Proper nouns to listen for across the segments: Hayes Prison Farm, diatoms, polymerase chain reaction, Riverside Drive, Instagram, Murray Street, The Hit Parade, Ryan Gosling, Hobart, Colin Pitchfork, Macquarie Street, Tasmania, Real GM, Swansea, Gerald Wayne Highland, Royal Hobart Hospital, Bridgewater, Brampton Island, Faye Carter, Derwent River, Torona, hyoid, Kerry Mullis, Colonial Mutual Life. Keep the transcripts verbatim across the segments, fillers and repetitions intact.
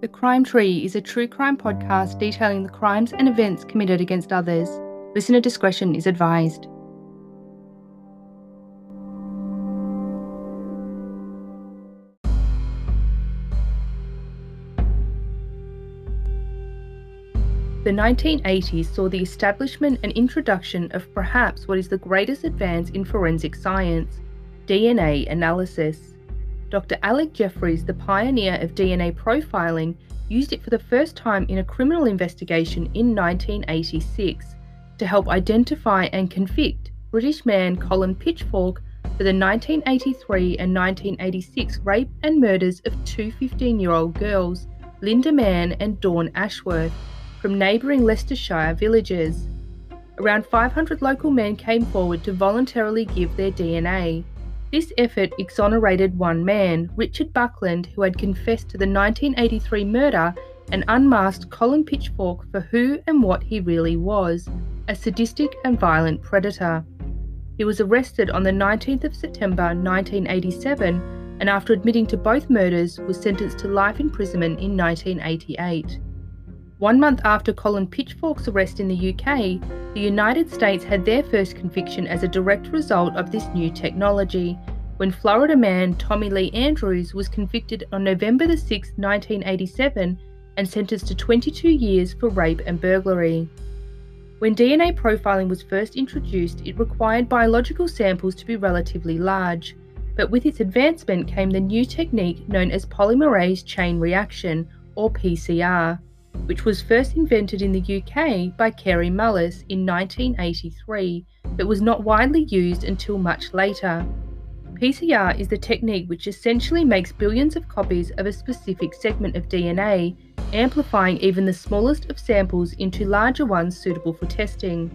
The Crime Tree is a true crime podcast detailing the crimes and events committed against others. Listener discretion is advised. The nineteen eighties saw the establishment and introduction of perhaps what is the greatest advance in forensic science, D N A analysis. Doctor Alec Jeffreys, the pioneer of D N A profiling, used it for the first time in a criminal investigation in nineteen eighty-six to help identify and convict British man Colin Pitchfork for the nineteen eighty-three and nineteen eighty-six rape and murders of two fifteen-year-old girls, Linda Mann and Dawn Ashworth, from neighbouring Leicestershire villages. Around five hundred local men came forward to voluntarily give their D N A. This effort exonerated one man, Richard Buckland, who had confessed to the nineteen eighty-three murder and unmasked Colin Pitchfork for who and what he really was, a sadistic and violent predator. He was arrested on the nineteenth of September nineteen eighty-seven and, after admitting to both murders, was sentenced to life imprisonment in nineteen eighty-eight. One month after Colin Pitchfork's arrest in the U K, the United States had their first conviction as a direct result of this new technology, when Florida man Tommy Lee Andrews was convicted on November sixth, nineteen eighty-seven and sentenced to twenty-two years for rape and burglary. When D N A profiling was first introduced, it required biological samples to be relatively large, but with its advancement came the new technique known as polymerase chain reaction, or P C R. Which was first invented in the U K by Kerry Mullis in nineteen eighty-three, but was not widely used until much later. P C R is the technique which essentially makes billions of copies of a specific segment of D N A, amplifying even the smallest of samples into larger ones suitable for testing.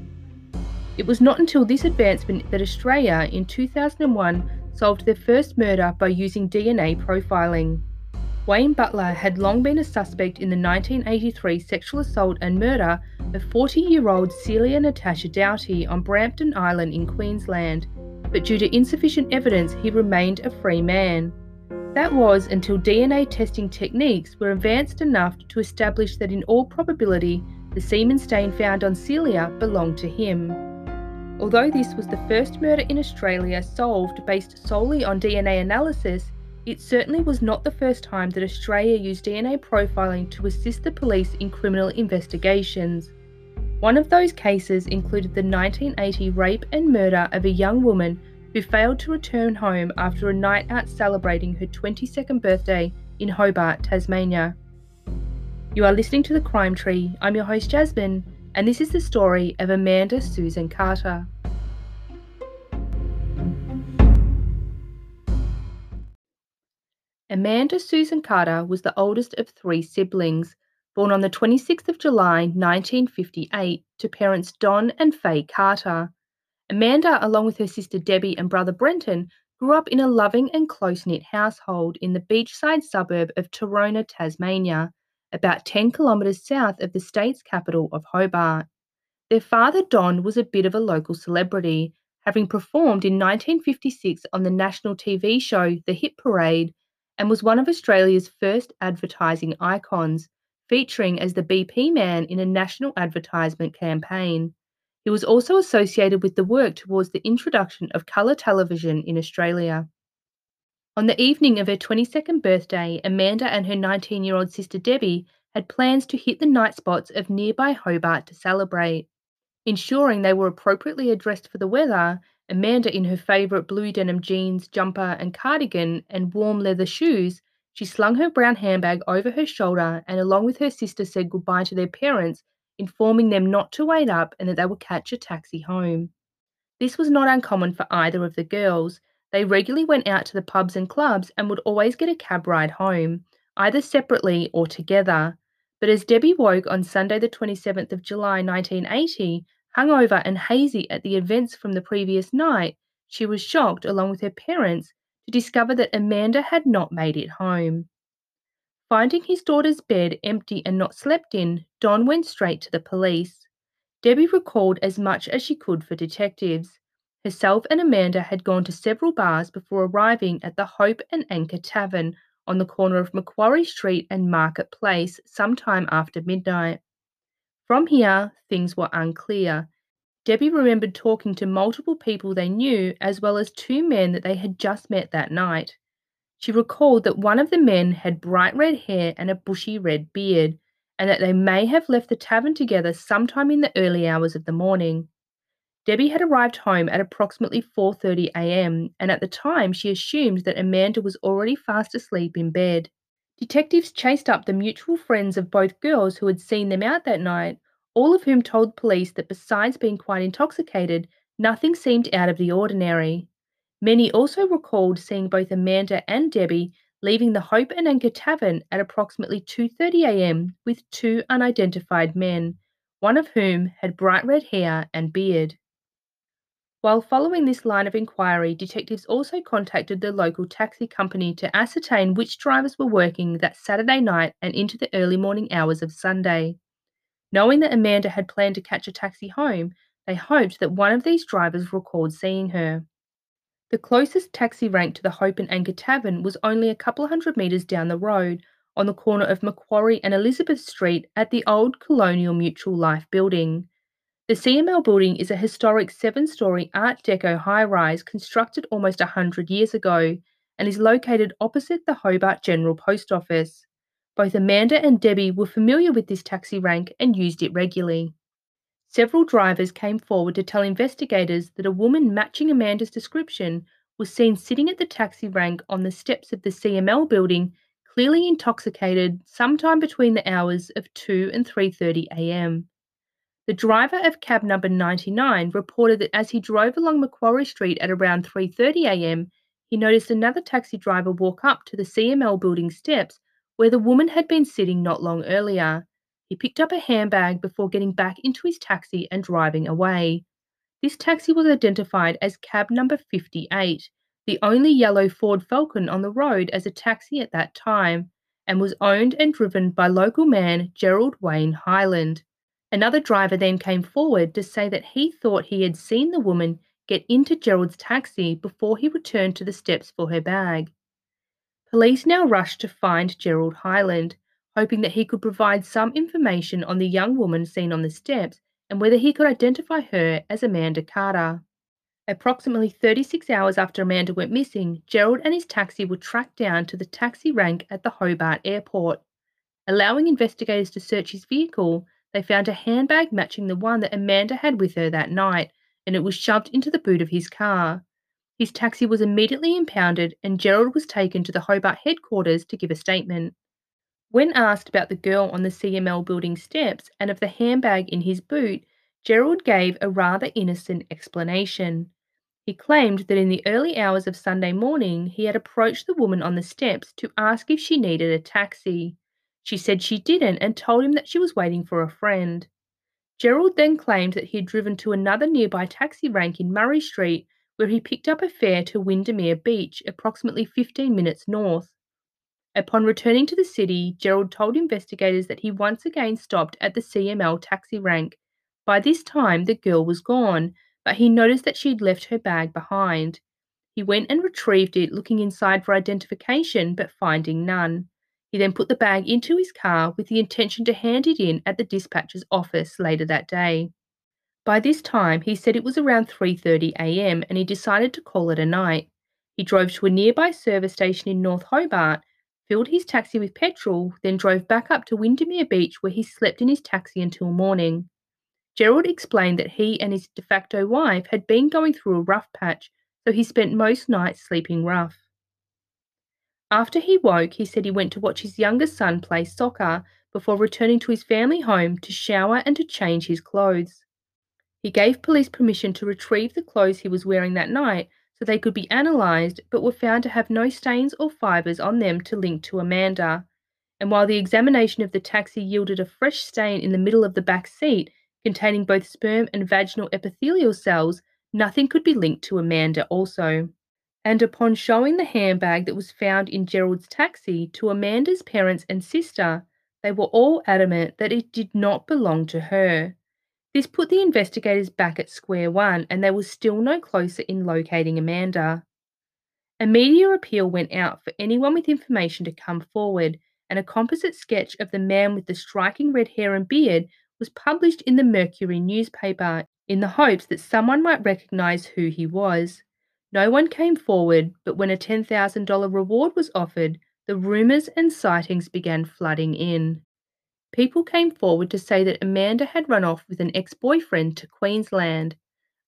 It was not until this advancement that Australia in two thousand one solved their first murder by using D N A profiling. Wayne Butler had long been a suspect in the nineteen eighty-three sexual assault and murder of forty-year-old Celia Natasha Doughty on Brampton Island in Queensland, but due to insufficient evidence he remained a free man. That was until D N A testing techniques were advanced enough to establish that in all probability the semen stain found on Celia belonged to him. Although this was the first murder in Australia solved based solely on D N A analysis, it certainly was not the first time that Australia used D N A profiling to assist the police in criminal investigations. One of those cases included the nineteen eighty rape and murder of a young woman who failed to return home after a night out celebrating her twenty-second birthday in Hobart, Tasmania. You are listening to The Crime Tree. I'm your host Jasmine, and this is the story of Amanda Susan Carter. Amanda Susan Carter was the oldest of three siblings, born on the twenty-sixth of July nineteen fifty-eight to parents Don and Faye Carter. Amanda, along with her sister Debbie and brother Brenton, grew up in a loving and close-knit household in the beachside suburb of Torona, Tasmania, about ten kilometres south of the state's capital of Hobart. Their father Don was a bit of a local celebrity, having performed in nineteen fifty-six on the national T V show The Hit Parade, and was one of Australia's first advertising icons, featuring as the B P man in a national advertisement campaign. He was also associated with the work towards the introduction of colour television in Australia. On the evening of her twenty-second birthday, Amanda and her nineteen-year-old sister Debbie had plans to hit the night spots of nearby Hobart to celebrate. Ensuring they were appropriately dressed for the weather, Amanda, in her favourite blue denim jeans, jumper and cardigan and warm leather shoes, she slung her brown handbag over her shoulder and along with her sister said goodbye to their parents, informing them not to wait up and that they would catch a taxi home. This was not uncommon for either of the girls. They regularly went out to the pubs and clubs and would always get a cab ride home, either separately or together. But as Debbie woke on Sunday the twenty-seventh of July nineteen eighty, hungover and hazy at the events from the previous night, she was shocked, along with her parents, to discover that Amanda had not made it home. Finding his daughter's bed empty and not slept in, Don went straight to the police. Debbie recalled as much as she could for detectives. Her herself and Amanda had gone to several bars before arriving at the Hope and Anchor Tavern on the corner of Macquarie Street and Market Place sometime after midnight. From here, things were unclear. Debbie remembered talking to multiple people they knew, as well as two men that they had just met that night. She recalled that one of the men had bright red hair and a bushy red beard, and that they may have left the tavern together sometime in the early hours of the morning. Debbie had arrived home at approximately four thirty a m, and at the time she assumed that Amanda was already fast asleep in bed. Detectives chased up the mutual friends of both girls who had seen them out that night, all of whom told police that besides being quite intoxicated, nothing seemed out of the ordinary. Many also recalled seeing both Amanda and Debbie leaving the Hope and Anchor Tavern at approximately two thirty a m with two unidentified men, one of whom had bright red hair and beard. While following this line of inquiry, detectives also contacted the local taxi company to ascertain which drivers were working that Saturday night and into the early morning hours of Sunday. Knowing that Amanda had planned to catch a taxi home, they hoped that one of these drivers recalled seeing her. The closest taxi rank to the Hope and Anchor Tavern was only a couple hundred metres down the road, on the corner of Macquarie and Elizabeth Street at the old Colonial Mutual Life building. The C M L building is a historic seven-storey Art Deco high-rise constructed almost one hundred years ago and is located opposite the Hobart General Post Office. Both Amanda and Debbie were familiar with this taxi rank and used it regularly. Several drivers came forward to tell investigators that a woman matching Amanda's description was seen sitting at the taxi rank on the steps of the C M L building, clearly intoxicated, sometime between the hours of two and three thirty a m. The driver of cab number ninety-nine reported that as he drove along Macquarie Street at around three thirty a m, he noticed another taxi driver walk up to the C M L building steps where the woman had been sitting not long earlier. He picked up a handbag before getting back into his taxi and driving away. This taxi was identified as cab number fifty-eight, the only yellow Ford Falcon on the road as a taxi at that time, and was owned and driven by local man Gerald Wayne Highland. Another driver then came forward to say that he thought he had seen the woman get into Gerald's taxi before he returned to the steps for her bag. Police now rushed to find Gerald Highland, hoping that he could provide some information on the young woman seen on the steps and whether he could identify her as Amanda Carter. Approximately thirty-six hours after Amanda went missing, Gerald and his taxi were tracked down to the taxi rank at the Hobart airport. Allowing investigators to search his vehicle, they found a handbag matching the one that Amanda had with her that night, and it was shoved into the boot of his car. His taxi was immediately impounded and Gerald was taken to the Hobart headquarters to give a statement. When asked about the girl on the C M L building steps and of the handbag in his boot, Gerald gave a rather innocent explanation. He claimed that in the early hours of Sunday morning, he had approached the woman on the steps to ask if she needed a taxi. She said she didn't and told him that she was waiting for a friend. Gerald then claimed that he had driven to another nearby taxi rank in Murray Street, where he picked up a fare to Windermere Beach, approximately fifteen minutes north. Upon returning to the city, Gerald told investigators that he once again stopped at the C M L taxi rank. By this time, the girl was gone, but he noticed that she'd left her bag behind. He went and retrieved it, looking inside for identification, but finding none. He then put the bag into his car with the intention to hand it in at the dispatcher's office later that day. By this time, he said it was around three thirty a m and he decided to call it a night. He drove to a nearby service station in North Hobart, filled his taxi with petrol, then drove back up to Windermere Beach where he slept in his taxi until morning. Gerald explained that he and his de facto wife had been going through a rough patch, so he spent most nights sleeping rough. After he woke, he said he went to watch his younger son play soccer before returning to his family home to shower and to change his clothes. He gave police permission to retrieve the clothes he was wearing that night so they could be analysed, but were found to have no stains or fibres on them to link to Amanda. And while the examination of the taxi yielded a fresh stain in the middle of the back seat, containing both sperm and vaginal epithelial cells, nothing could be linked to Amanda also. And upon showing the handbag that was found in Gerald's taxi to Amanda's parents and sister, they were all adamant that it did not belong to her. This put the investigators back at square one, and they were still no closer in locating Amanda. A media appeal went out for anyone with information to come forward, and a composite sketch of the man with the striking red hair and beard was published in the Mercury newspaper in the hopes that someone might recognise who he was. No one came forward, but when a ten thousand dollars reward was offered, the rumours and sightings began flooding in. People came forward to say that Amanda had run off with an ex-boyfriend to Queensland.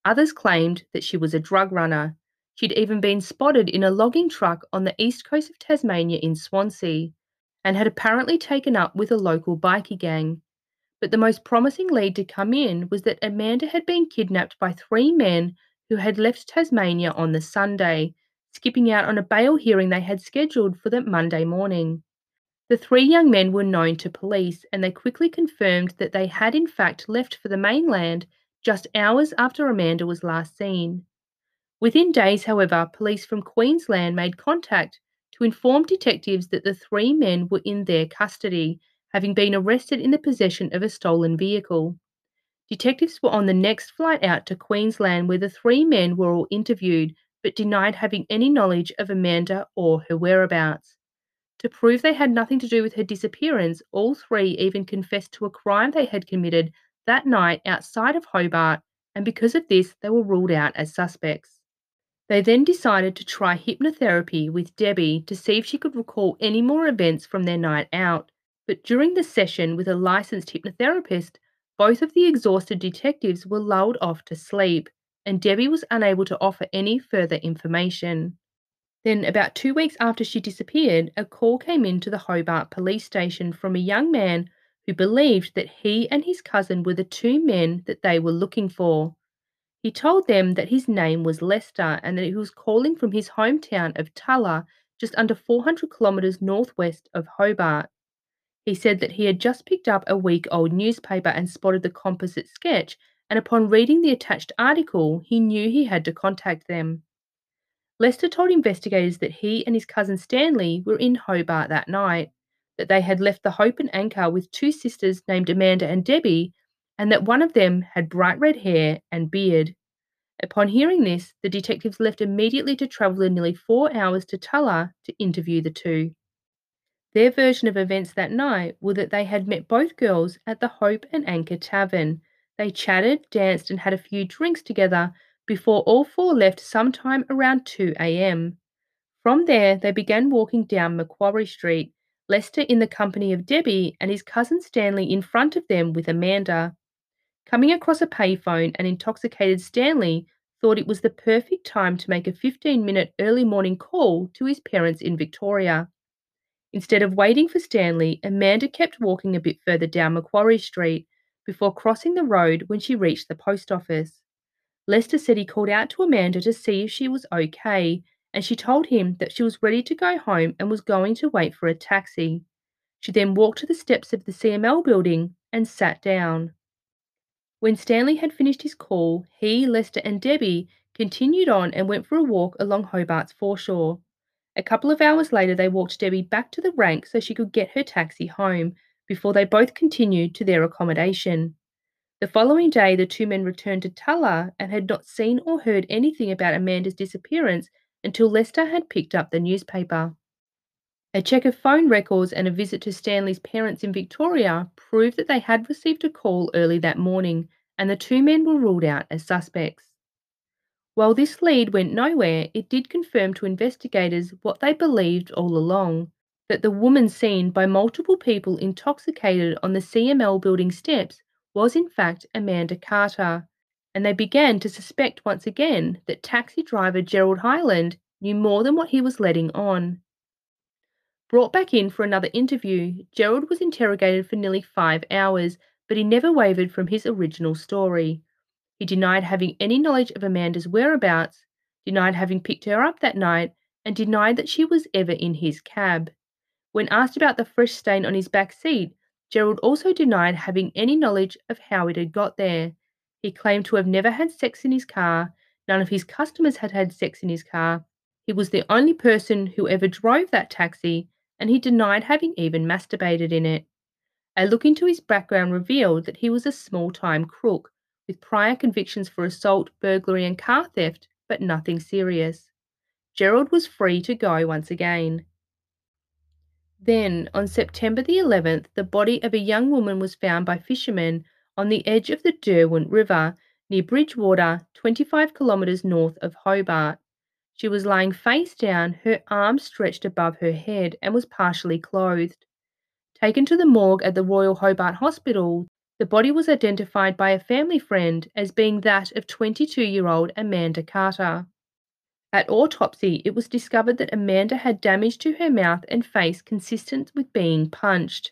Others claimed that she was a drug runner. She'd even been spotted in a logging truck on the east coast of Tasmania in Swansea, and had apparently taken up with a local bikie gang. But the most promising lead to come in was that Amanda had been kidnapped by three men who had left Tasmania on the Sunday, skipping out on a bail hearing they had scheduled for that Monday morning. The three young men were known to police, and they quickly confirmed that they had in fact left for the mainland just hours after Amanda was last seen. Within days, however, police from Queensland made contact to inform detectives that the three men were in their custody, having been arrested in the possession of a stolen vehicle. Detectives were on the next flight out to Queensland, where the three men were all interviewed but denied having any knowledge of Amanda or her whereabouts. To prove they had nothing to do with her disappearance, all three even confessed to a crime they had committed that night outside of Hobart, and because of this, they were ruled out as suspects. They then decided to try hypnotherapy with Debbie to see if she could recall any more events from their night out, but during the session with a licensed hypnotherapist, both of the exhausted detectives were lulled off to sleep, and Debbie was unable to offer any further information. Then, about two weeks after she disappeared, a call came in to the Hobart police station from a young man who believed that he and his cousin were the two men that they were looking for. He told them that his name was Lester and that he was calling from his hometown of Tulla, just under four hundred kilometres northwest of Hobart. He said that he had just picked up a week-old newspaper and spotted the composite sketch, and upon reading the attached article, he knew he had to contact them. Lester told investigators that he and his cousin Stanley were in Hobart that night, that they had left the Hope and Anchor with two sisters named Amanda and Debbie, and that one of them had bright red hair and beard. Upon hearing this, the detectives left immediately to travel the nearly four hours to Tulla to interview the two. Their version of events that night was that they had met both girls at the Hope and Anchor Tavern. They chatted, danced, and had a few drinks together before all four left sometime around two a m. From there, they began walking down Macquarie Street, Lester in the company of Debbie and his cousin Stanley in front of them with Amanda. Coming across a payphone, an intoxicated Stanley thought it was the perfect time to make a fifteen-minute early morning call to his parents in Victoria. Instead of waiting for Stanley, Amanda kept walking a bit further down Macquarie Street before crossing the road when she reached the post office. Lester said he called out to Amanda to see if she was okay, and she told him that she was ready to go home and was going to wait for a taxi. She then walked to the steps of the C M L building and sat down. When Stanley had finished his call, he, Lester and Debbie continued on and went for a walk along Hobart's foreshore. A couple of hours later, they walked Debbie back to the rank so she could get her taxi home before they both continued to their accommodation. The following day, the two men returned to Tulla and had not seen or heard anything about Amanda's disappearance until Lester had picked up the newspaper. A check of phone records and a visit to Stanley's parents in Victoria proved that they had received a call early that morning, and the two men were ruled out as suspects. While this lead went nowhere, it did confirm to investigators what they believed all along, that the woman seen by multiple people intoxicated on the C M L building steps was in fact Amanda Carter, and they began to suspect once again that taxi driver Gerald Highland knew more than what he was letting on. Brought back in for another interview, Gerald was interrogated for nearly five hours, but he never wavered from his original story. He denied having any knowledge of Amanda's whereabouts, denied having picked her up that night, and denied that she was ever in his cab. When asked about the fresh stain on his back seat, Gerald also denied having any knowledge of how it had got there. He claimed to have never had sex in his car, none of his customers had had sex in his car, he was the only person who ever drove that taxi, and he denied having even masturbated in it. A look into his background revealed that he was a small-time crook, with prior convictions for assault, burglary and car theft, but nothing serious. Gerald was free to go once again. Then, on September the eleventh, the body of a young woman was found by fishermen on the edge of the Derwent River, near Bridgewater, twenty-five kilometres north of Hobart. She was lying face down, her arms stretched above her head, and was partially clothed. Taken to the morgue at the Royal Hobart Hospital, the body was identified by a family friend as being that of twenty-two-year-old Amanda Carter. At autopsy, it was discovered that Amanda had damage to her mouth and face consistent with being punched.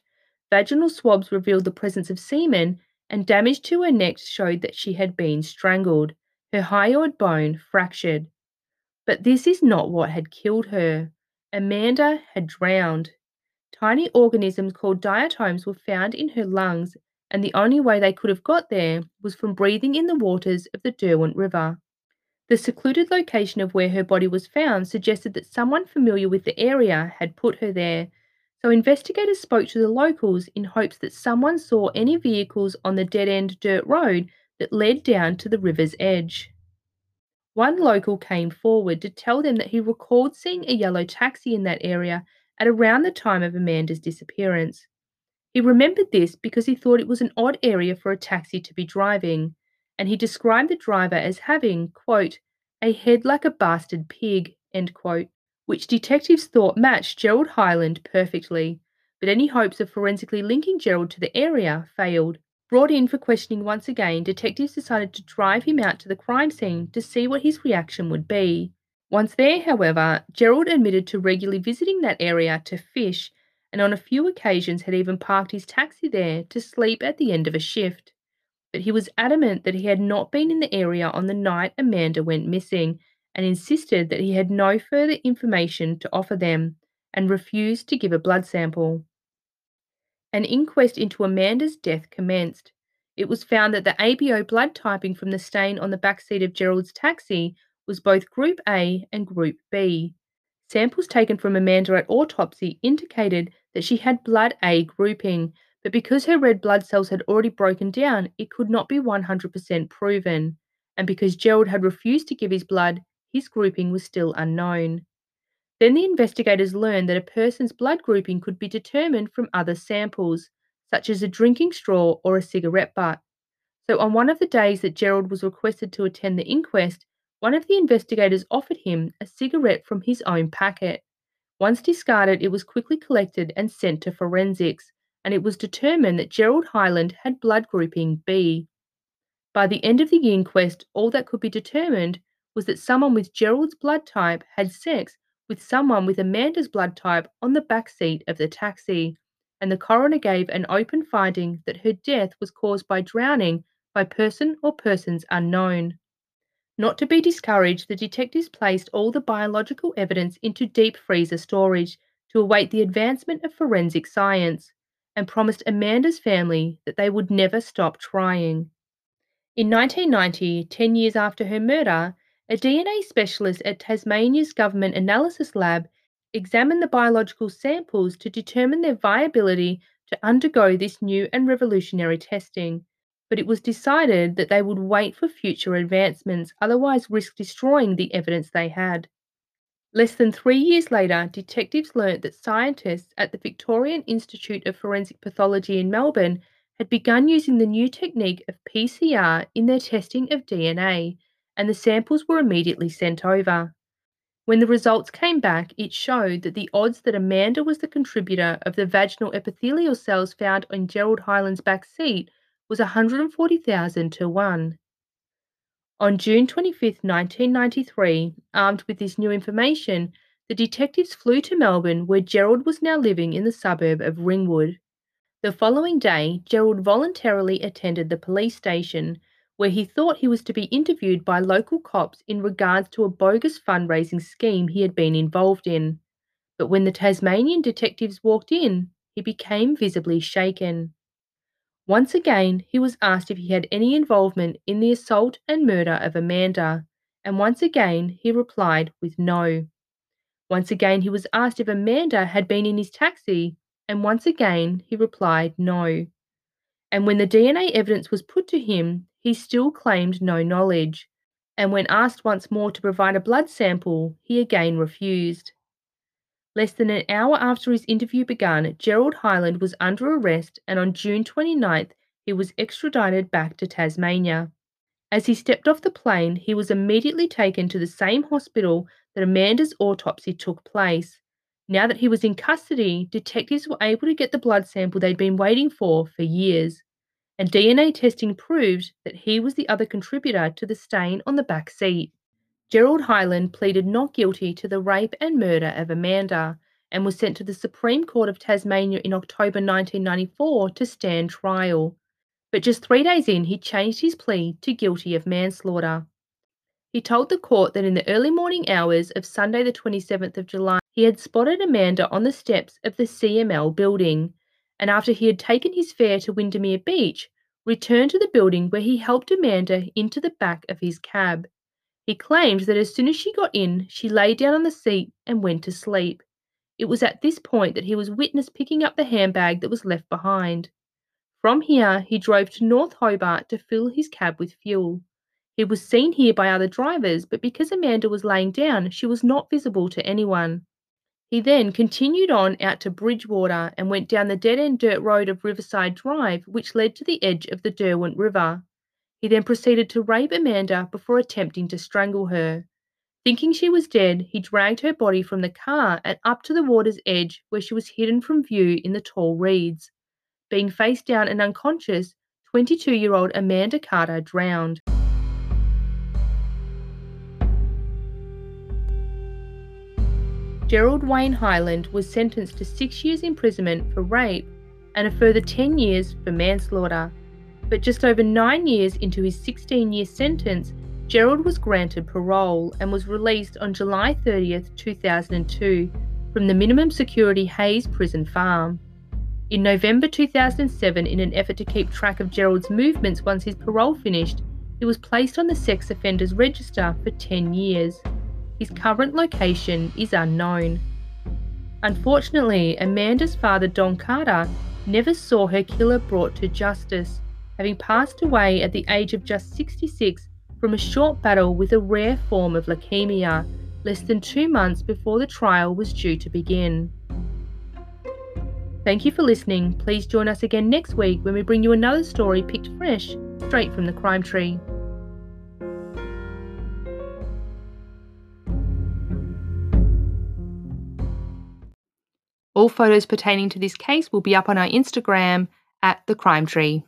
Vaginal swabs revealed the presence of semen, and damage to her neck showed that she had been strangled, her hyoid bone fractured. But this is not what had killed her. Amanda had drowned. Tiny organisms called diatoms were found in her lungs, and the only way they could have got there was from breathing in the waters of the Derwent River. The secluded location of where her body was found suggested that someone familiar with the area had put her there, so investigators spoke to the locals in hopes that someone saw any vehicles on the dead-end dirt road that led down to the river's edge. One local came forward to tell them that he recalled seeing a yellow taxi in that area at around the time of Amanda's disappearance. He remembered this because he thought it was an odd area for a taxi to be driving, and he described the driver as having, quote, a head like a bastard pig, end quote, which detectives thought matched Gerald Highland perfectly. But any hopes of forensically linking Gerald to the area failed. Brought in for questioning once again, detectives decided to drive him out to the crime scene to see what his reaction would be. Once there, however, Gerald admitted to regularly visiting that area to fish, and on a few occasions had even parked his taxi there to sleep at the end of a shift. But he was adamant that he had not been in the area on the night Amanda went missing, and insisted that he had no further information to offer them, and refused to give a blood sample. An inquest into Amanda's death commenced. It was found that the A B O blood typing from the stain on the backseat of Gerald's taxi was both Group A and Group B. Samples taken from Amanda at autopsy indicated that she had blood A grouping, but because her red blood cells had already broken down, it could not be one hundred percent proven, and because Gerald had refused to give his blood, his grouping was still unknown. Then the investigators learned that a person's blood grouping could be determined from other samples, such as a drinking straw or a cigarette butt. So on one of the days that Gerald was requested to attend the inquest, one of the investigators offered him a cigarette from his own packet. Once discarded, it was quickly collected and sent to forensics, and it was determined that Gerald Highland had blood grouping B. By the end of the inquest, all that could be determined was that someone with Gerald's blood type had sex with someone with Amanda's blood type on the back seat of the taxi, and the coroner gave an open finding that her death was caused by drowning by person or persons unknown. Not to be discouraged, the detectives placed all the biological evidence into deep freezer storage to await the advancement of forensic science, and promised Amanda's family that they would never stop trying. In nineteen ninety, ten years after her murder, a D N A specialist at Tasmania's Government Analysis Lab examined the biological samples to determine their viability to undergo this new and revolutionary testing, but it was decided that they would wait for future advancements, otherwise risk destroying the evidence they had. Less than three years later, detectives learnt that scientists at the Victorian Institute of Forensic Pathology in Melbourne had begun using the new technique of P C R in their testing of D N A, and the samples were immediately sent over. When the results came back, it showed that the odds that Amanda was the contributor of the vaginal epithelial cells found on Gerald Highland's back seat was one hundred forty thousand to one. On June twenty-fifth, nineteen ninety-three, armed with this new information, the detectives flew to Melbourne, where Gerald was now living in the suburb of Ringwood. The following day, Gerald voluntarily attended the police station, where he thought he was to be interviewed by local cops in regards to a bogus fundraising scheme he had been involved in. But when the Tasmanian detectives walked in, he became visibly shaken. Once again, he was asked if he had any involvement in the assault and murder of Amanda, and once again he replied with no. Once again, he was asked if Amanda had been in his taxi, and once again he replied no. And when the D N A evidence was put to him, he still claimed no knowledge, and when asked once more to provide a blood sample, he again refused. Less than an hour after his interview began, Gerald Highland was under arrest, and on June twenty-ninth, he was extradited back to Tasmania. As he stepped off the plane, he was immediately taken to the same hospital that Amanda's autopsy took place. Now that he was in custody, detectives were able to get the blood sample they'd been waiting for for years, and D N A testing proved that he was the other contributor to the stain on the back seat. Gerald Highland pleaded not guilty to the rape and murder of Amanda and was sent to the Supreme Court of Tasmania in October nineteen ninety-four to stand trial. But just three days in, he changed his plea to guilty of manslaughter. He told the court that in the early morning hours of Sunday the twenty-seventh of July, he had spotted Amanda on the steps of the C M L building, and after he had taken his fare to Windermere Beach, returned to the building where he helped Amanda into the back of his cab. He claimed that as soon as she got in, she lay down on the seat and went to sleep. It was at this point that he was witnessed picking up the handbag that was left behind. From here, he drove to North Hobart to fill his cab with fuel. He was seen here by other drivers, but because Amanda was laying down, she was not visible to anyone. He then continued on out to Bridgewater and went down the dead-end dirt road of Riverside Drive, which led to the edge of the Derwent River. He then proceeded to rape Amanda before attempting to strangle her. Thinking she was dead, he dragged her body from the car and up to the water's edge, where she was hidden from view in the tall reeds. Being face down and unconscious, twenty-two-year-old Amanda Carter drowned. Gerald Wayne Highland was sentenced to six years imprisonment for rape and a further ten years for manslaughter. But just over nine years into his sixteen-year sentence, Gerald was granted parole and was released on July thirtieth, two thousand two, from the minimum security Hayes Prison Farm. In November two thousand seven, in an effort to keep track of Gerald's movements once his parole finished, he was placed on the sex offenders register for ten years. His current location is unknown. Unfortunately, Amanda's father, Don Carter, never saw her killer brought to justice, having passed away at the age of just sixty-six from a short battle with a rare form of leukemia, less than two months before the trial was due to begin. Thank you for listening. Please join us again next week when we bring you another story picked fresh, straight from the crime tree. All photos pertaining to this case will be up on our Instagram at The Crime Tree.